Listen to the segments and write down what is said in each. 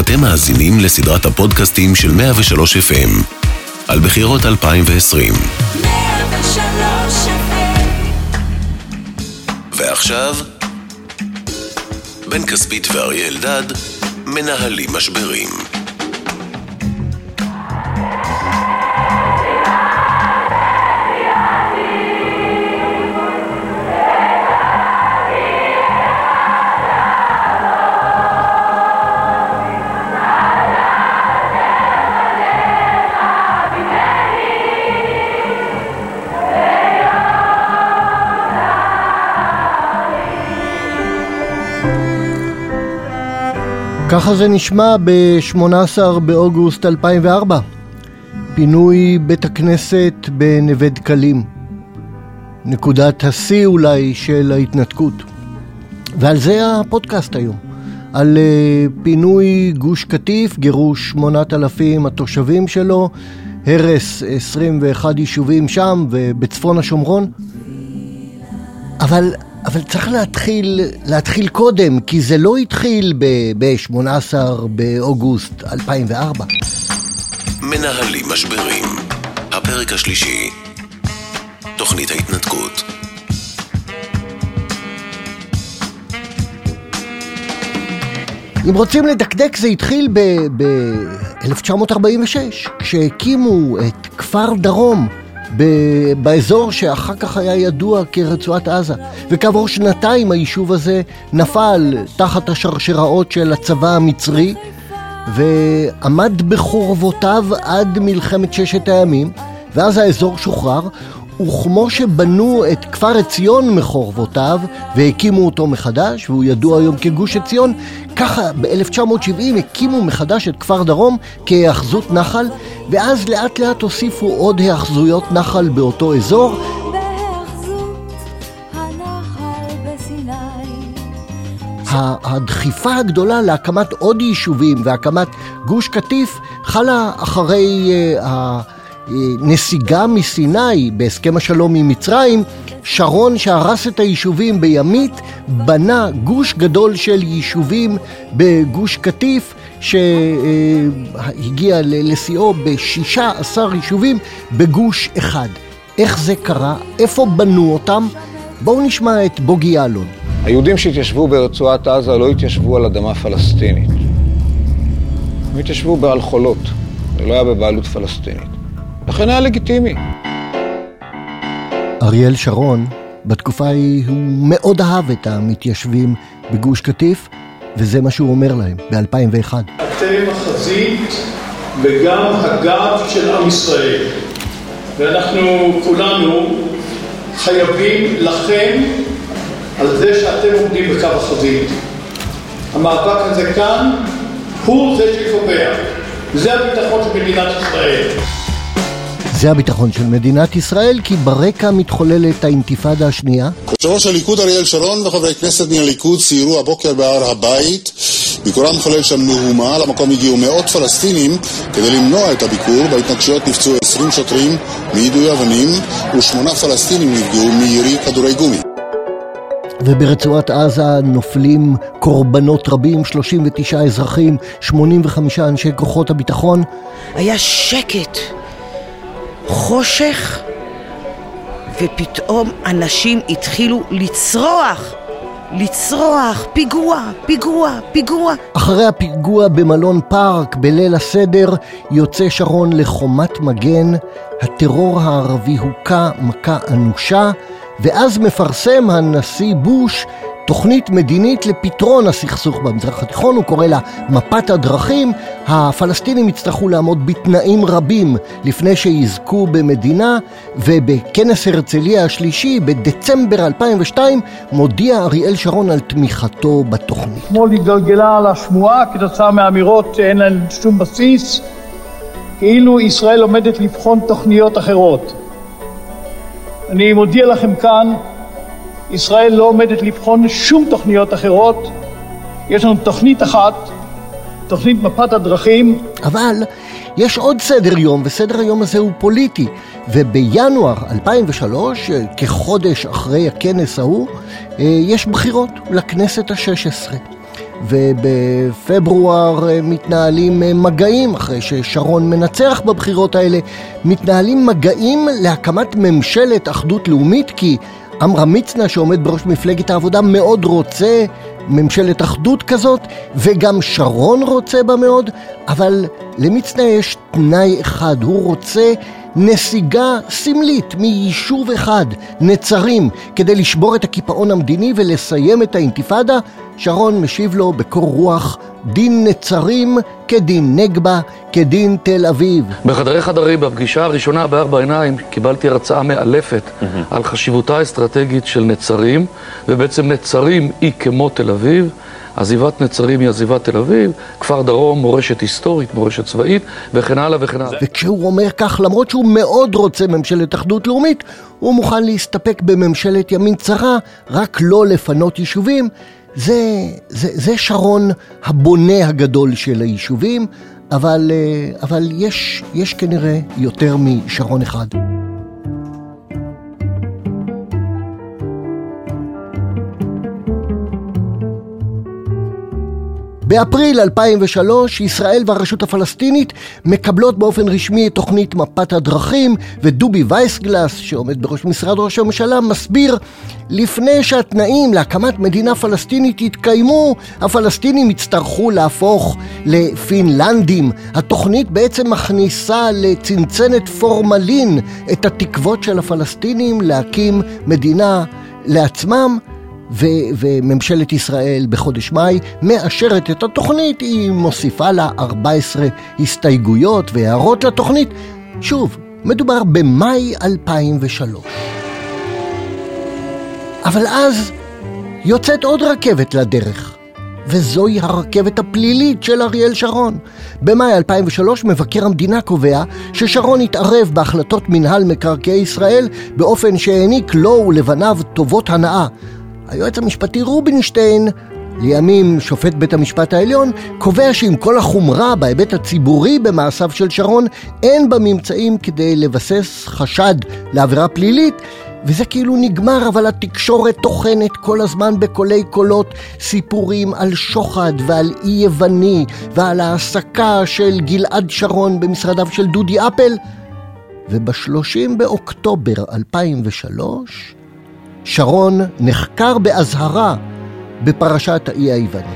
אתם מאזינים לסדרת הפודקאסטים של 103 FM על בחירות 2020. 103 FM. ועכשיו, בן כספית ואריה אלדד מנהלים משברים. ככה זה נשמע ב-18 באוגוסט 2004, פינוי בית הכנסת בנווה דקלים, נקודת השיא אולי של ההתנתקות. ועל זה הפודקאסט היום, על פינוי גוש קטיף, גירוש 8,000 התושבים שלו, הרס 21 יישובים שם ובצפון השומרון. אבל צריך להתחיל קודם, כי זה לא התחיל ב-18 באוגוסט 2004. מנהלים משברים, הפרק השלישי, תוכנית ההתנתקות. אם רוצים לדקדק, זה התחיל ב-1946, כשהקימו את כפר דרום, באזור שאחר כך היה ידוע כרצועת עזה, וכעבור שנתיים היישוב הזה נפל תחת השרשראות של הצבא המצרי ועמד בחורבותיו עד מלחמת ששת הימים, ואז האזור שוחרר. וכמו שבנו את כפר עציון מחורבותיו והקימו אותו מחדש, והוא ידוע היום כגוש עציון, ככה ב-1970 הקימו מחדש את כפר דרום כהאחזות נחל, ואז לאט לאט הוסיפו עוד האחזויות נחל באותו אזור. הדחיפה הגדולה להקמת עוד יישובים והקמת גוש קטיף חלה אחרי נסיגה מסיני בהסכם השלום עם מצרים. שרון, שהרס את היישובים בימית, בנה גוש גדול של יישובים בגוש קטיף שהגיע לשיאו ב-16 יישובים בגוש אחד. איך זה קרה? איפה בנו אותם? בואו נשמע את בוגי אלון. היהודים שהתיישבו ברצועת עזה לא התיישבו על אדמה פלסטינית, הם התיישבו בעל חולות, זה לא היה בבעלות פלסטינית, לכן היה לגיטימי. אריאל שרון בתקופה ההיא הוא מאוד אהב את המתיישבים בגוש קטיף, וזה מה שהוא אומר להם ב-2001. אתם החזית וגם הגב של עם ישראל, ואנחנו כולנו חייבים לכם על זה שאתם עומדים בקו החזית. המאבק הזה כאן הוא זה שקובע, וזה הביטחון של מדינת ישראל. זה הביטחון של מדינת ישראל, כי ברקע מתחוללת האינתיפאדה השנייה. ראש הליכוד אריאל שרון וחברי כנסת מהליכוד סיירו הבוקר בהר הבית. ביקורם חולל שם מהומה, למקום הגיעו מאות פלסטינים כדי למנוע את הביקור. בהתנגשויות נפצעו 20 שוטרים מיידוי אבנים, ו8 פלסטינים נפגעו מירי כדורי גומי. וברצועת עזה נופלים קורבנות רבים, 39 אזרחים, 85 אנשי כוחות הביטחון. היה שקט, חושך, ופתאום אנשים התחילו לצרוח, פיגוע. אחרי הפיגוע במלון פארק בליל הסדר יוצא שרון לחומת מגן, הטרור הערבי הוקע מכה אנושה, ואז מפרסם הנשיא בוש תוכנית מדינית לפתרון הסכסוך במזרח התיכון. הוא קורא לה מפת הדרכים. הפלסטינים יצטרכו לעמוד בתנאים רבים לפני שיזכו במדינה, ובכנס הרצליה השלישי בדצמבר 2002 מודיע אריאל שרון על תמיכתו בתוכנית. אתמול התגלגלה על השמועה כתוצאה מאמירות שאין להן שום בסיס, כאילו ישראל עומדת לבחון תוכניות אחרות. אני מודיע לכם כאן, ישראל לא עומדת לבחון שום תוכניות אחרות. יש לנו תוכנית אחת, תוכנית מפת הדרכים. אבל יש עוד סדר יום, וסדר היום הזה הוא פוליטי. ובינואר 2003, כחודש אחרי הכנס ההוא, יש בחירות לכנסת ה-16. ובפברואר מתנהלים מגעים, אחרי ששרון מנצח בבחירות האלה, מתנהלים מגעים להקמת ממשלת אחדות לאומית, כי עמרם מצנע שעומד בראש מפלגת העבודה מאוד רוצה ממשלת אחדות כזאת, וגם שרון רוצה בה מאוד, אבל למצנע יש תנאי אחד, הוא רוצה נסיגה סמלית מיישוב אחד, נצרים, כדי לשבור את הקיפאון המדיני ולסיים את האינתיפאדה. שרון משיב לו בקור רוח, דין נצרים כדין נגבה כדין תל אביב. בחדרי חדרי בפגישה הראשונה בארבע עיניים קיבלתי הרצאה מאלפת על חשיבותה האסטרטגית של נצרים, ובעצם נצרים היא כמו תל אביב, עזיבת נצרים היא עזיבת תל אביב, כפר דרום מורשת היסטורית, מורשת צבאית, וכן הלאה וכן הלאה. וכשהוא אומר כך, למרות שהוא מאוד רוצה ממשלת אחדות לאומית, הוא מוכן להסתפק בממשלת ימין צרה, רק לא לפנות יישובים. זה שרון הבונה הגדול של היישובים, אבל יש כנראה יותר משרון אחד. באפריל 2003 ישראל והרשות הפלסטינית מקבלות באופן רשמי את תוכנית מפת הדרכים, ודובי וייסגלס שעומד בראש משרד ראש הממשלה מסביר, לפני שהתנאים להקמת מדינה פלסטינית יתקיימו, הפלסטינים יצטרכו להפוך לפינלנדים. התוכנית בעצם מכניסה לצנצנת פורמלין את התקוות של הפלסטינים להקים מדינה לעצמם, וממשלת ישראל בחודש מאי מאשרת את התוכנית, היא מוסיפה לה 14 הסתייגויות והערות לתוכנית. שוב, מדובר במאי 2003. אבל אז יוצאת עוד רכבת לדרך, וזוהי הרכבת הפלילית של אריאל שרון. במאי 2003 מבקר המדינה קובע ששרון התערב בהחלטות מנהל מקרקעי ישראל באופן שהעניק לו ולבניו טובות הנאה. היועץ המשפטי רובינשטיין, לימים שופט בית המשפט העליון, קובע שעם כל החומרה בהיבט הציבורי במעשיו של שרון, אין בממצאים כדי לבסס חשד לעבירה פלילית, וזה כאילו נגמר, אבל התקשורת תוכנת כל הזמן בקולי קולות סיפורים על שוחד ועל אי יווני ועל העסקה של גלעד שרון במשרדיו של דודי אפל. וב-30 באוקטובר 2003... שרון נחקר באזהרה בפרשת האי היווני.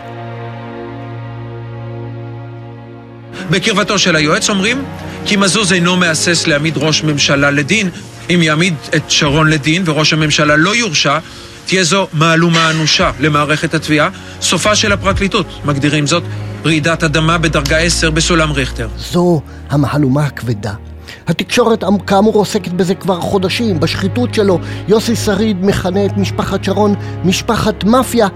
בקרבתו של היועץ אומרים כי מזוז אינו מאסס להעמיד ראש ממשלה לדין. אם יעמיד את שרון לדין וראש הממשלה לא יורשע, תהיה זו מהלומה אנושה למערכת התביעה, סופה של הפרקליטות, מגדירים זאת רעידת אדמה בדרגה 10 בסולם ריכטר. זו המהלומה הכבדה. התקשורת כאמור עוסקת בזה כבר חודשים, בשחיתות שלו. יוסי שריד מכנה את משפחת שרון משפחת מאפיה,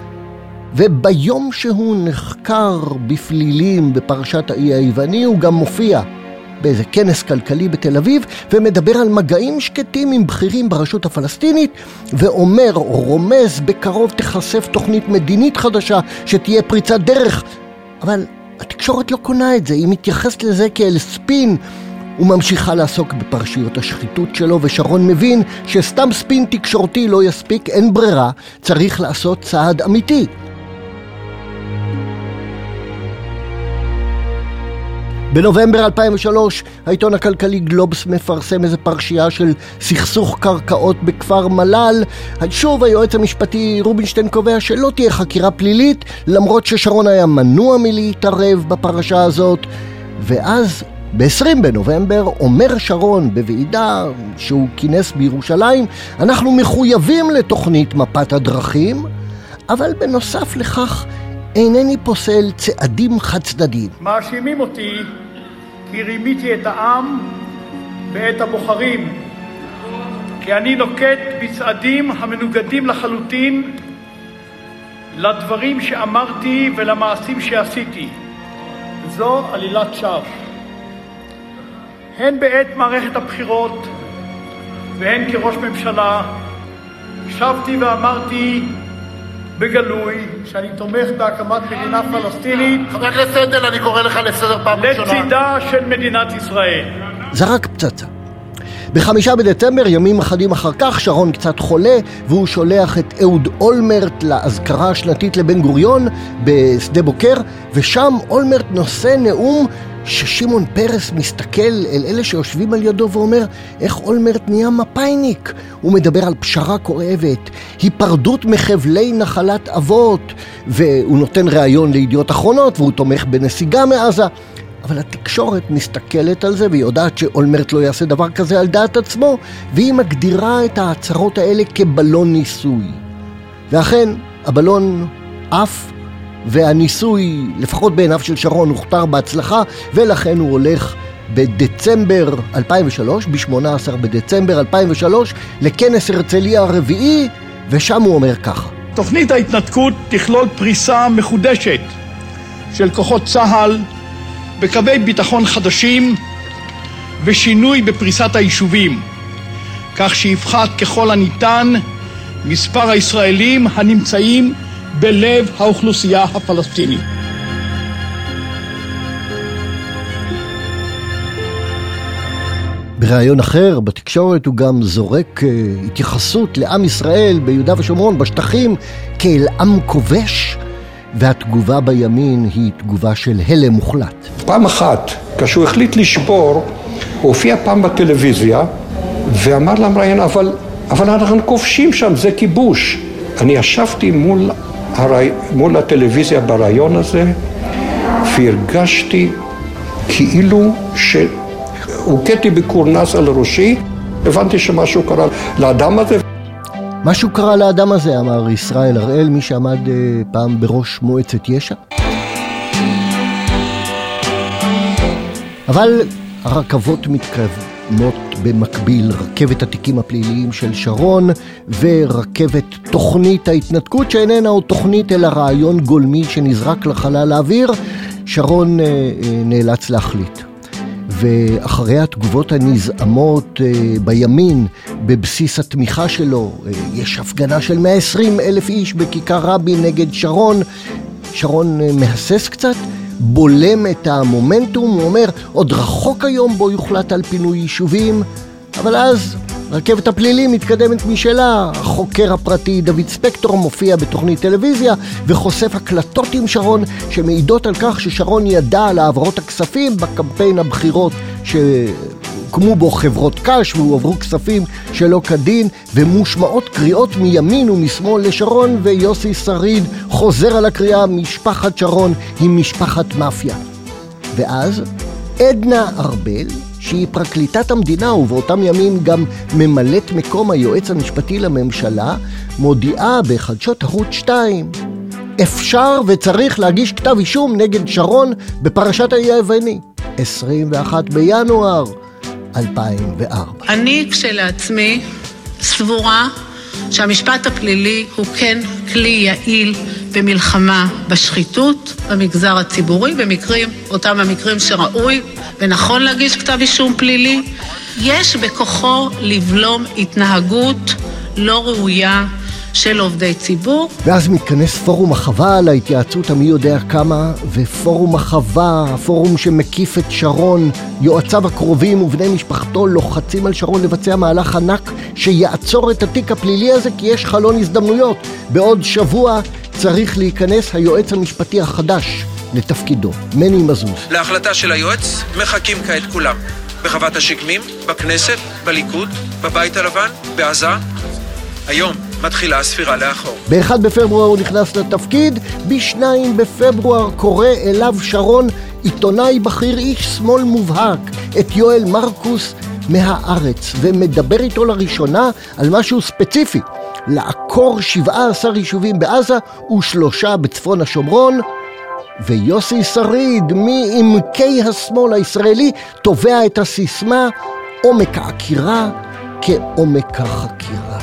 וביום שהוא נחקר בפלילים בפרשת האי היווני הוא גם מופיע באיזה כנס כלכלי בתל אביב ומדבר על מגעים שקטים עם בכירים ברשות הפלסטינית, ואומר או רומז, בקרוב תחשף תוכנית מדינית חדשה שתהיה פריצת דרך. אבל התקשורת לא קונה את זה, היא מתייחסת לזה כאל ספין וממשיכה לעסוק בפרשיות השחיתות שלו, ושרון מבין שסתם ספין תקשורתי לא יספיק, אין ברירה, צריך לעשות צעד אמיתי. בנובמבר 2003 העיתון הכלכלי גלובס מפרסם איזו פרשייה של סכסוך קרקעות בכפר מלל. שוב היועץ המשפטי רובינשטיין קובע שלא תהיה חקירה פלילית, למרות ששרון היה מנוע מלהתערב בפרשה הזאת. ואז ב-20 בנובמבר אומר שרון בוועידה שהוא כינס בירושלים, אנחנו מחויבים לתוכנית מפת הדרכים, אבל בנוסף לכך אינני פוסל צעדים חד צדדיים. מאשימים אותי כי רימיתי את העם ואת הבוחרים, כי אני נוקט בצעדים המנוגדים לחלוטין לדברים שאמרתי ולמעשים שעשיתי. זו עלילת שווא. הן בעת מערכת הבחירות והן כראש ממשלה, שבתי ואמרתי בגלוי שאני תומך בהקמת מדינה פלסטינית. חבר הכנסת עדל, אני קורא לך לסדר פעם ראשונה. לצידה של מדינת ישראל. זה רק פצצה. ב5 בדצמבר, ימים אחדים אחר כך, שרון קצת חולה, והוא שולח את אהוד אולמרט להזכרה השנתית לבן גוריון בשדה בוקר, ושם אולמרט נושא נאום ששמעון פרס מסתכל אל אלה שיושבים על ידו ואומר, איך אולמרט נהיה מפאיניק? הוא מדבר על פשרה כואבת, היפרדות מחבלי נחלת אבות, והוא נותן ראיון לידיעות אחרונות, והוא תומך בנסיגה מעזה. אבל התקשורת מסתכלת על זה, והיא יודעת שאולמרט לא יעשה דבר כזה על דעת עצמו, והיא מגדירה את ההצהרות האלה כבלון ניסוי. ואכן, הבלון אף, והניסוי, לפחות בעיניו של שרון, הוכתר בהצלחה, ולכן הוא הולך בדצמבר 2003, ב-18 בדצמבר 2003, לכנס הרצליה הרביעי, ושם הוא אומר ככה. תוכנית ההתנתקות תכלול פריסה מחודשת של כוחות צה"ל, בקווי ביטחון חדשים ושינוי בפריסת היישובים, כך שיפחת ככל הניתן מספר הישראלים הנמצאים בלב האוכלוסייה הפלסטינית. ברעיון אחר בתקשורת הוא גם זורק התייחסות לעם ישראל ביהודה ושומרון בשטחים כאל עם כובש, והתגובה בימין היא תגובה של הלם מוחלט. פעם אחת, כשהוא החליט לשבור, הוא הופיע פעם בטלוויזיה, ואמר למראיין, אבל אנחנו כובשים שם, זה כיבוש. אני ישבתי מול הטלוויזיה ברעיון הזה, והרגשתי כאילו שהוכיתי בקורנס על ראשי, הבנתי שמשהו קרה לאדם הזה. משהו קרה לאדם הזה, אמר ישראל הראל, מי שעמד פעם בראש מועצת יש"ע. אבל הרכבות מתקדמות במקביל, רכבת התיקים הפליליים של שרון ורכבת תוכנית ההתנתקות, שאיננה עוד תוכנית אלא רעיון גולמי שנזרק לחלל האוויר. שרון נאלץ להחליט. ואחרי התגובות הנזעמות בימין, בבסיס התמיכה שלו, יש הפגנה של 120,000 איש בכיכר רבין נגד שרון. שרון מהסס קצת, בולם את המומנטום, הוא אומר, עוד רחוק היום בו יוחלט על פינוי יישובים, אבל אז רכבת הפלילים מתקדמת משלה. החוקר הפרטי דוד ספקטר מופיע בתוכנית טלוויזיה וחושף הקלטות עם שרון שמעידות על כך ששרון ידע על העברות הכספים בקמפיין הבחירות שקמו בו חברות קש, והועברו כספים שלא כדין, ומושמעות קריאות מימין ומשמאל לשרון, ויוסי שריד חוזר על הקריאה, משפחת שרון היא משפחת מאפיה. ואז עדנה ארבל, שהיא פרקליטת המדינה ובאותם ימים גם ממלאת מקום היועץ המשפטי לממשלה, מודיעה בחדשות ערוץ 2, אפשר וצריך להגיש כתב אישום נגד שרון בפרשת האי היווני. 21 בינואר 2004. אני כשלעצמי סבורה שהמשפט הפלילי הוא כן כלי יעיל במלחמה בשחיתות במגזר הציבורי, במקרים, אותם המקרים שראוי ונכון להגיש כתב אישום פלילי. יש בכוחו לבלום התנהגות לא ראויה של עובדי ציבור. ואז מתכנס פורום החווה להתייעצות המי יודע כמה, ופורום החווה, הפורום שמקיף את שרון, יועציו הקרובים ובני משפחתו לוחצים על שרון לבצע מהלך ענק שיעצור את התיק הפלילי הזה, כי יש חלון הזדמנויות. בעוד שבוע צריך להיכנס היועץ המשפטי החדש לתפקידו, מני מזוז. להחלטה של היועץ מחכים כעת כולם, בחוות השקמים, בכנסת, בליכוד, בבית הלבן, בעזה. היום מתחילה הספירה לאחור. ב-1 בפברואר הוא נכנס לתפקיד, ב-2 בפברואר קורא אליו שרון, עיתונאי בכיר, איש שמאל מובהק, את יואל מרקוס מהארץ, ומדבר איתו לראשונה על משהו ספציפי, לעקור 17 יישובים בעזה ו3 בצפון השומרון. ויוסי שריד, מעמקי השמאל הישראלי, תובע את הסיסמה, עומק העקירה כעומק החקירה.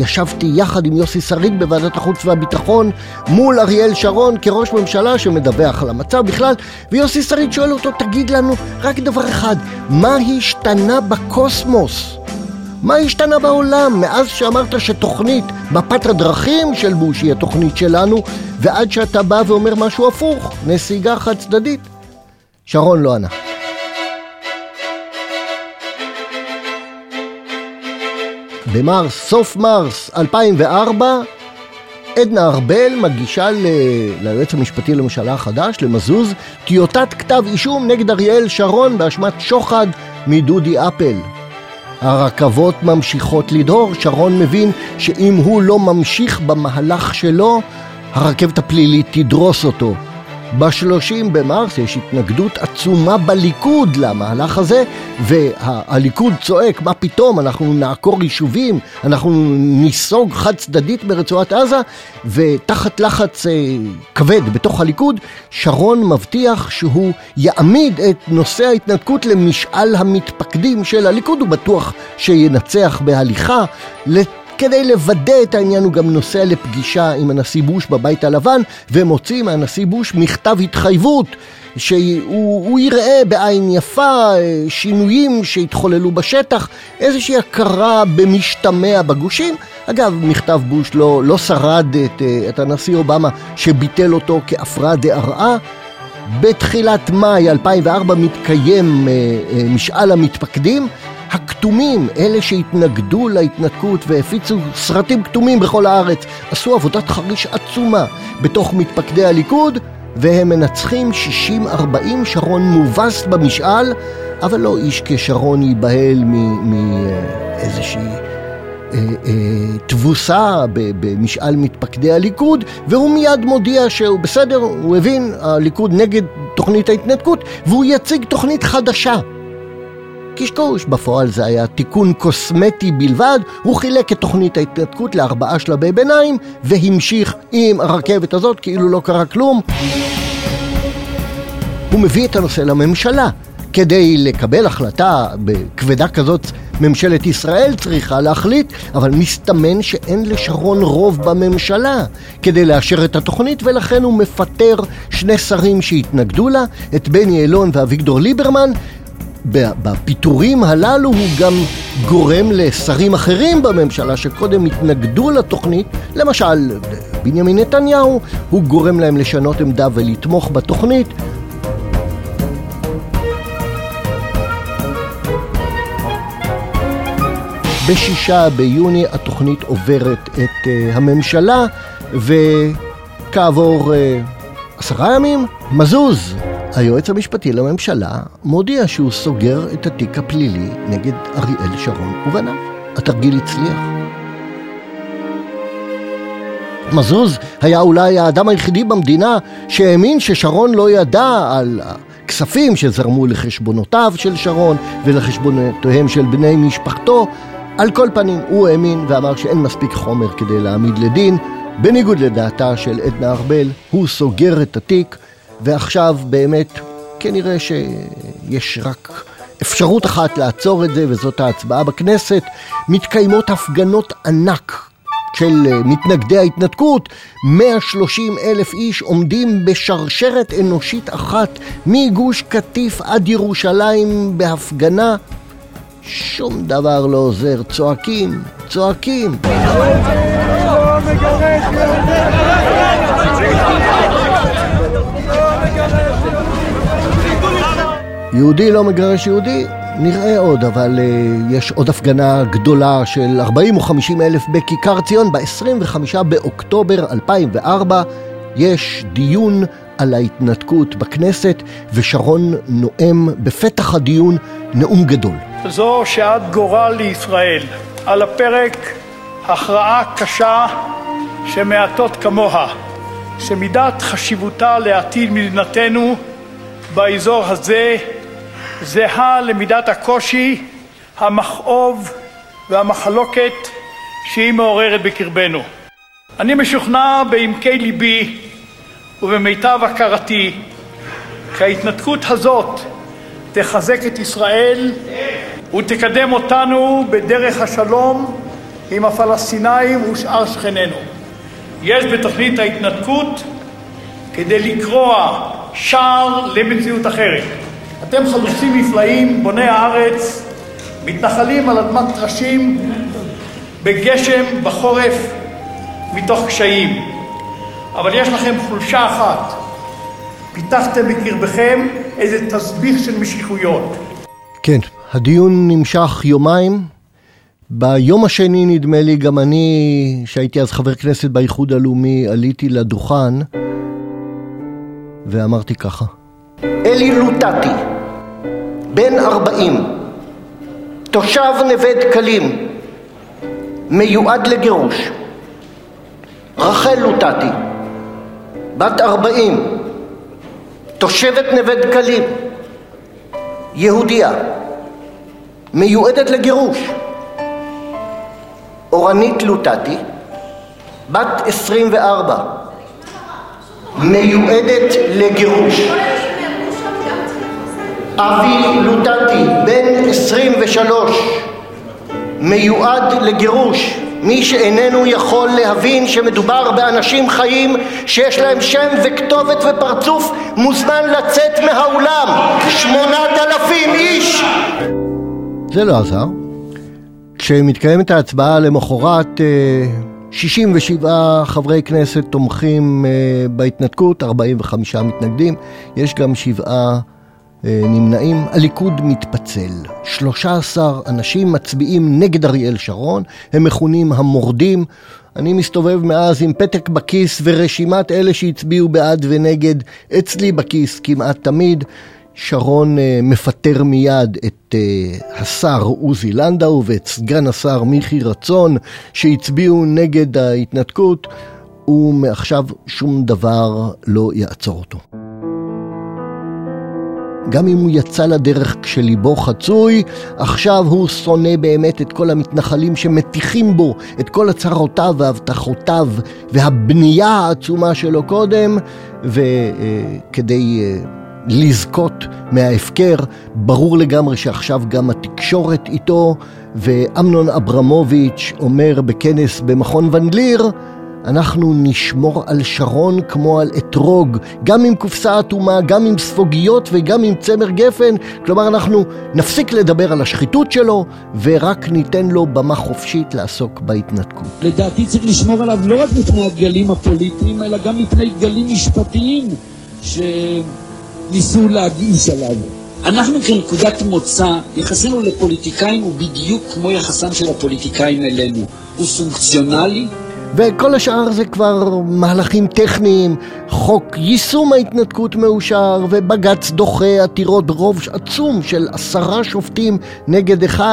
ישבתי יחד עם יוסי שריד בוועדת החוץ והביטחון מול אריאל שרון כראש ממשלה שמדווח על המצב בכלל, ויוסי שריד שואל אותו, תגיד לנו רק דבר אחד, מה השתנה בקוסמוס? מה השתנה בעולם מאז שאמרת שתוכנית מפת הדרכים של בוש היא התוכנית שלנו, ועד שאתה בא ואומר משהו הפוך, נסיגה חד צדדית? שרון לא ענה. במרס, סוף מרס 2004, עדנה ארבל מגישה ליועץ המשפטי לממשלה החדש, למזוז, טיוטת כתב אישום נגד אריאל שרון באשמת שוחד מדודי אפל. הרכבות ממשיכות לדהור, שרון מבין שאם הוא לא ממשיך במהלך שלו, הרכבת הפלילית תדרוס אותו. ב-30 במרס יש התנגדות עצומה בליכוד למהלך הזה, והליכוד צועק, מה פתאום, אנחנו נעקור יישובים, אנחנו ניסוג חד צדדית ברצועת עזה, ותחת לחץ כבד בתוך הליכוד, שרון מבטיח שהוא יעמיד את נושא ההתנתקות למשאל המתפקדים של הליכוד, הוא בטוח שינצח בהליכה, כדי לוודא את העניין הוא גם נוסע לפגישה עם הנשיא בוש בבית הלבן, ומוציא מהנשיא בוש מכתב התחייבות שהוא יראה בעין יפה שינויים שהתחוללו בשטח, איזושהי הכרה במשתמע בגושים. אגב, מכתב בוש לא שרד את הנשיא אובמה שביטל אותו כאפרה דארעה. בתחילת מאי 2004 מתקיים משאל המתפקדים. הכתומים, אלה שהתנגדו להתנתקות והפיצו סרטים כתומים בכל הארץ, עשו עבודת חריש עצומה בתוך מתפקדי הליכוד, והם מנצחים 60-40, שרון מובס במשאל, אבל לא איש כשרון ייבהל מאיזושהי תבוסה במשאל מתפקדי הליכוד, והוא מיד מודיע שהוא בסדר, הוא הבין, הליכוד נגד תוכנית ההתנתקות, והוא יציג תוכנית חדשה. קשקוש, בפועל זה היה תיקון קוסמטי בלבד, הוא חילק את תוכנית ההתנתקות ל4 שלבי ביניים, והמשיך עם הרכבת הזאת כאילו לא קרה כלום. הוא מביא את הנושא לממשלה. כדי לקבל החלטה בכבדה כזאת, ממשלת ישראל צריכה להחליט, אבל מסתמן שאין לשרון רוב בממשלה כדי לאשר את התוכנית, ולכן הוא מפטר 2 שרים שהתנגדו לה, את בני אלון ואביגדור ליברמן. בפיתורים הללו הוא גם גורם לשרים אחרים בממשלה שקודם התנגדו לתוכנית, למשל בנימין נתניהו, הוא גורם להם לשנות עמדה ולתמוך בתוכנית. ב-6 ביוני התוכנית עוברת את הממשלה, וכעבור 10 ימים מזוז, היועץ המשפטי לממשלה, מודיע שהוא סוגר את התיק הפלילי נגד אריאל שרון ובנה. התרגיל הצליח. מזוז היה אולי האדם היחידי במדינה שהאמין ששרון לא ידע על הכספים שזרמו לחשבונותיו של שרון ולחשבונותיהם של בני משפחתו. על כל פנים הוא האמין ואמר שאין מספיק חומר כדי להעמיד לדין. בניגוד לדעתה של עדנה ארבל, הוא סוגר את התיק, ועכשיו באמת כנראה שיש רק אפשרות אחת לעצור את זה, וזאת ההצבעה בכנסת. מתקיימות הפגנות ענק של מתנגדי ההתנתקות, 130,000 איש עומדים בשרשרת אנושית אחת, מגוש קטיף עד ירושלים בהפגנה. שום דבר לא עוזר, צועקים, צועקים. יהודי לא מגרש יהודי, נראה עוד, אבל יש עוד הפגנה גדולה של 40 או 50 אלף בכיכר ציון. ב-25 באוקטובר 2004 יש דיון על ההתנתקות בכנסת, ושרון נואם בפתח הדיון נאום גדול. זו שעת גורל לישראל, על הפרק הכרעה קשה שמעטות כמוה, שמידת חשיבותה לעתיד מדינתנו באזור הזה זהה למידת הקושי, המכאוב והמחלוקת שהיא מעוררת בקרבנו. אני משוכנע בעמקי ליבי ובמיטב הכרתי כי ההתנתקות הזאת תחזק את ישראל ותקדם אותנו בדרך השלום עם הפלסטינאים ושאר שכנינו. יש בתוכנית ההתנתקות כדי לקרוע שער למציאות אחרת. אתם חלוצים נפלאים, בוני הארץ, מתנחלים על אדמת טרשים, בגשם, בחורף, מתוך קשיים. אבל יש לכם חולשה אחת, פיתחתם בקרבכם איזה תסביך של משיחויות. כן, הדיון נמשך יומיים, ביום השני נדמה לי גם אני, שהייתי אז חבר כנסת באיחוד הלאומי, עליתי לדוכן ואמרתי ככה: אלי לוטטי, בן 40, תושב נווה דקלים, מיועד לגירוש. רחל לוטטי, בת 40, תושבת נווה דקלים, יהודיה, מיועדת לגירוש. אורנית לוטטי, בת 24, מיועדת לגירוש. אבי לוטטי, בן 23, מיועד לגירוש. מי שאיננו יכול להבין שמדובר באנשים חיים שיש להם שם וכתובת ופרצוף מוזמן לצאת מהאולם. 8,000 איש. זה לא עזר. כשמתקיימת ההצבעה למחרת, 67 חברי כנסת תומכים בהתנתקות, 45 מתנגדים, יש גם 7 נמנעים. הליכוד מתפצל, 13 אנשים מצביעים נגד אריאל שרון, הם מכונים המורדים. אני מסתובב מאז עם פתק בכיס ורשימת אלה שהצביעו בעד ונגד אצלי בכיס כמעט תמיד. שרון מפטר מיד את השר עוזי לנדאו ואת סגן השר מיכי רצון שהצביעו נגד ההתנתקות, ומעכשיו שום דבר לא יעצור אותו. גם אם הוא יצא לדרך כשליבו חצוי, עכשיו הוא שונא באמת את כל המתנחלים שמתיחים בו, את כל הצהרותיו והבטחותיו והבנייה העצומה שלו קודם, וכדי לזכות מההפקר, ברור לגמרי שעכשיו גם התקשורת איתו. ואמנון אברמוביץ' אומר בכנס במכון ונליר, אנחנו נשמור על שרון כמו על אתרוג, גם עם קופסה אטומה, גם עם ספוגיות וגם עם צמר גפן. כלומר, אנחנו נפסיק לדבר על השחיתות שלו ורק ניתן לו במה חופשית לעסוק בהתנתקות. לדעתי צריך לשמור עליו לא רק מפני הגלים הפוליטיים, אלא גם מפני גלים משפטיים ש... ניסו להגיש עליו. אנחנו כנקודת מוצא, יחסנו לפוליטיקאים הוא בדיוק כמו יחסם של הפוליטיקאים אלינו. הוא פונקציונלי. וכל השאר זה כבר מהלכים טכניים, חוק יישום ההתנתקות מאושר, ובגץ דוחה עתירות ברוב עצום של 10 שופטים נגד 1,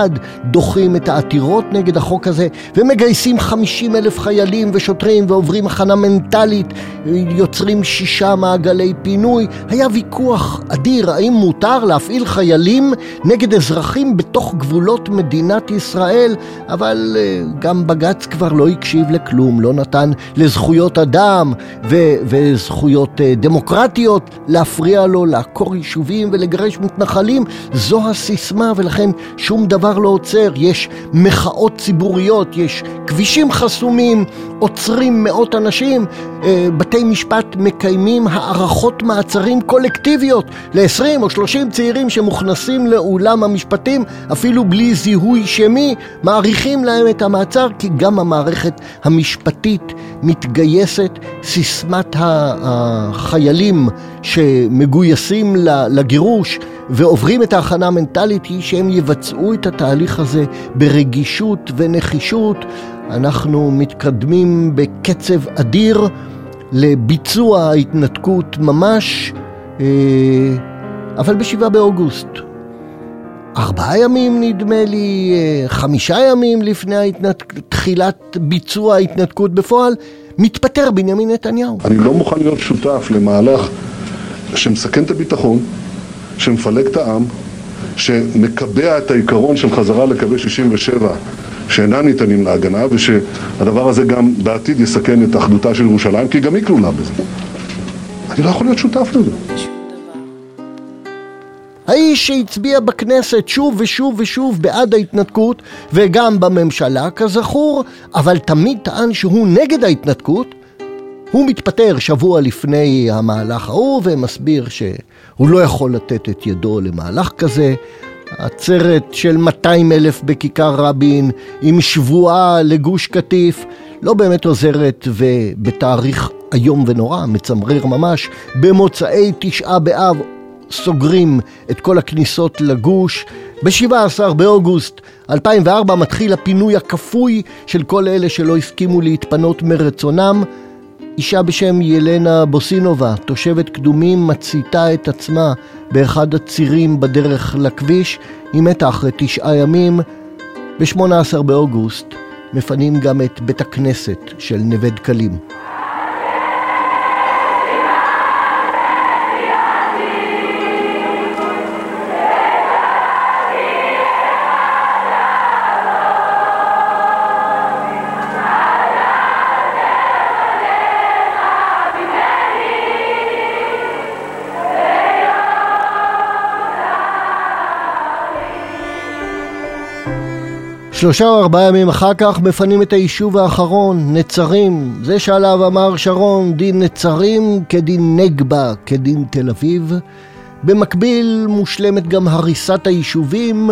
דוחים את העתירות נגד החוק הזה, ומגייסים 50,000 חיילים ושוטרים, ועוברים הכנה מנטלית, יוצרים 6 מעגלי פינוי. היה ויכוח אדיר, האם מותר להפעיל חיילים נגד אזרחים בתוך גבולות מדינת ישראל, אבל גם בגץ כבר לא יקשיב לכלום. לא נתן לזכויות אדם וזכויות דמוקרטיות להפריע לו, לעקור יישובים ולגרש מתנחלים. זו הסיסמה, ולכן שום דבר לא עוצר. יש מחאות ציבוריות, יש כבישים חסומים, עוצרים מאות אנשים, בתי משפט מקיימים הערכות מעצרים קולקטיביות ל-20 או 30 צעירים שמוכנסים לאולם המשפטים, אפילו בלי זיהוי שמי, מעריכים להם את המעצר, כי גם המערכת המשפטית מתגייסת. סיסמת החיילים שמגויסים לגירוש ועוברים את ההכנה המנטלית היא שהם יבצעו את התהליך הזה ברגישות ונחישות. אנחנו מתקדמים בקצב אדיר לביצוע ההתנתקות ממש, אבל ב-7 באוגוסט, 4 ימים נדמה לי, 5 ימים לפני תחילת ביצוע ההתנתקות בפועל, מתפטר בנימין נתניהו. אני לא מוכן להיות שותף למהלך שמסכן את הביטחון, שמפלג את העם, שמקבע את העיקרון של חזרה לקווי 67 שאינם ניתנים להגנה, ושהדבר הזה גם בעתיד יסכן את אחדותה של ירושלים, כי גם היא כלולה בזה. אני לא יכול להיות שותף לזה. האיש שהצביע בכנסת שוב ושוב ושוב בעד ההתנתקות, וגם בממשלה כזכור, אבל תמיד טען שהוא נגד ההתנתקות, הוא מתפטר שבוע לפני המהלך ההוא ומסביר שהוא לא יכול לתת את ידו למהלך כזה. עצרת של 200,000 בכיכר רבין עם שבועה לגוש קטיף לא באמת עוזרת, ובתאריך היום ונורא, מצמרר ממש, במוצאי 9 באב, סוגרים את כל הכניסות לגוש. ב-17 באוגוסט 2004 מתחיל הפינוי הכפוי של כל אלה שלא הסכימו להתפנות מרצונם. אישה בשם ילנה בוסינובה, תושבת קדומים, מציתה את עצמה באחד הצירים בדרך לכביש. היא מתה אחרי 9 ימים. ב-18 באוגוסט מפנים גם את בית הכנסת של נווה דקלים. שלושה או 4 ימים אחר כך מפנים את היישוב האחרון, נצרים. זה שעליו אמר שרון, דין נצרים כדין נגבה, כדין תל אביב. במקביל מושלמת גם הריסת היישובים.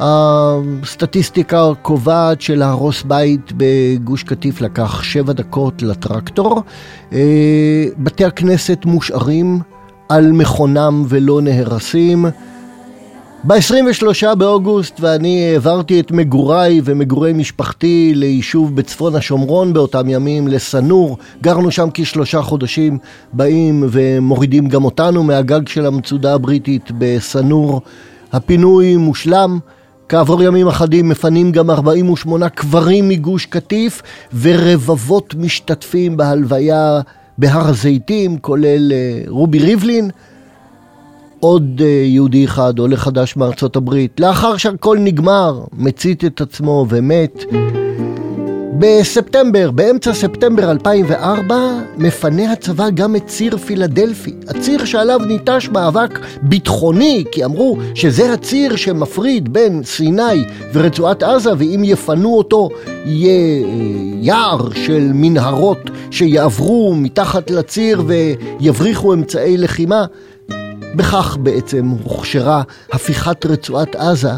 הסטטיסטיקה קובעת של הרוס בית בגוש קטיף לקח 7 דקות לטרקטור. בתי הכנסת מושארים על מכונם ולא נהרסים. ב-23 באוגוסט ואני העברתי את מגוריי ומגורי משפחתי ליישוב בצפון השומרון באותם ימים, לסנור. גרנו שם כ3 חודשים, באים ומורידים גם אותנו מהגג של המצודה הבריטית בסנור. הפינוי מושלם. כעבור ימים אחדים מפנים גם 48 קברים מגוש קטיף, ורבבות משתתפים בהלוויה בהר זיתים, כולל רובי ריבלין. עוד יהודי אחד, עולה חדש מארצות הברית, לאחר שהכל נגמר, מצית את עצמו ומת. באמצע ספטמבר 2004, מפנה הצבא גם את ציר פילדלפי, הציר שעליו ניטש מאבק ביטחוני, כי אמרו שזה הציר שמפריד בין סיני ורצועת עזה, ואם יפנו אותו יהיה יער של מנהרות שיעברו מתחת לציר ויבריחו אמצעי לחימה. בכך בעצם הוכשרה הפיכת רצועת עזה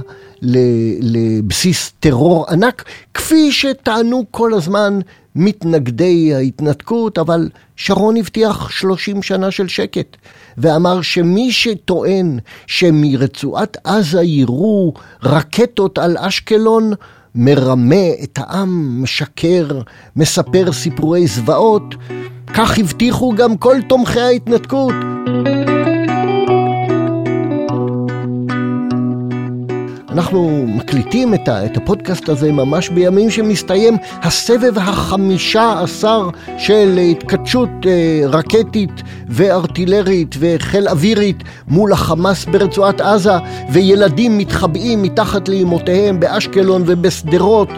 לבסיס טרור ענק, כפי שטענו כל הזמן מתנגדי ההתנתקות, אבל שרון הבטיח 30 שנה של שקט, ואמר שמי שטוען שמרצועת עזה יירו רקטות על אשקלון, מרמה את העם, משקר, מספר סיפורי זוועות. כך הבטיחו גם כל תומכי ההתנתקות. אנחנו מקליטים את הפודקאסט הזה ממש בימים שמסתיים הסבב 15 של התקדשות רקטית וארטילרית וחיל אווירית מול החמאס ברצועת עזה, וילדים מתחבאים מתחת לאמותיהם באשקלון ובסדרות.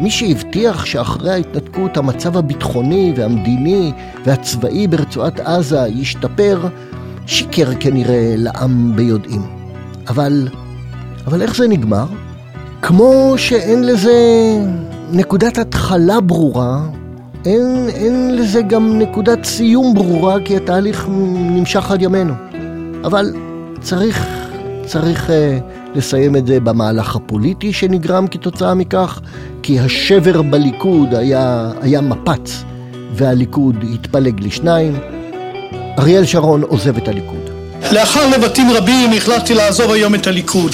מי שהבטיח שאחרי ההתנתקות המצב הביטחוני והמדיני והצבאי ברצועת עזה ישתפר, שיקר כנראה לעם ביודעים. אבל איך זה נגמר? כמו שאין לזה נקודת התחלה ברורה, אין לזה גם נקודת סיום ברורה, כי התהליך נמשך עד ימינו. אבל צריך לסיים את זה במהלך הפוליטי שנגרם כתוצאה מכך, כי השבר בליכוד היה מפץ, והליכוד התפלג לשניים. אריאל שרון עוזב את הליכוד. לאחר לבטים רבים החלטתי לעזוב היום את הליכוד.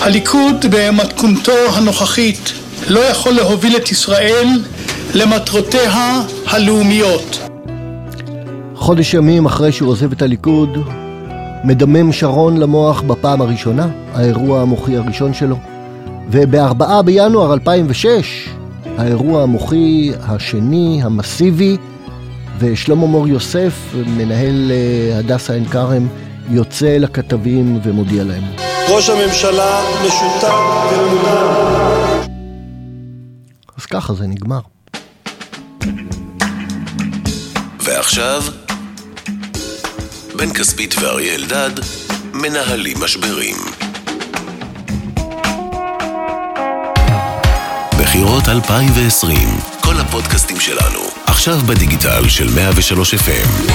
הליכוד במתכונתו הנוכחית לא יכול להוביל את ישראל למטרותיה הלאומיות. חודש ימים אחרי שהוא עוזב את הליכוד, מדמם שרון למוח בפעם הראשונה, האירוע המוחי הראשון שלו, וב-4 בינואר 2006, האירוע המוחי השני, המסיבי, ושלמה מור יוסף, מנהל הדסה עין כרם, יוצא לכתבים ומודיע להם. ראש הממשלה משותף וממונה. אז ככה זה נגמר. ועכשיו, בן כספית ואריאל דד מנהלים משברים. בחירות 2020, כל הפודקאסטים שלנו, עכשיו בדיגיטל של 103 FM.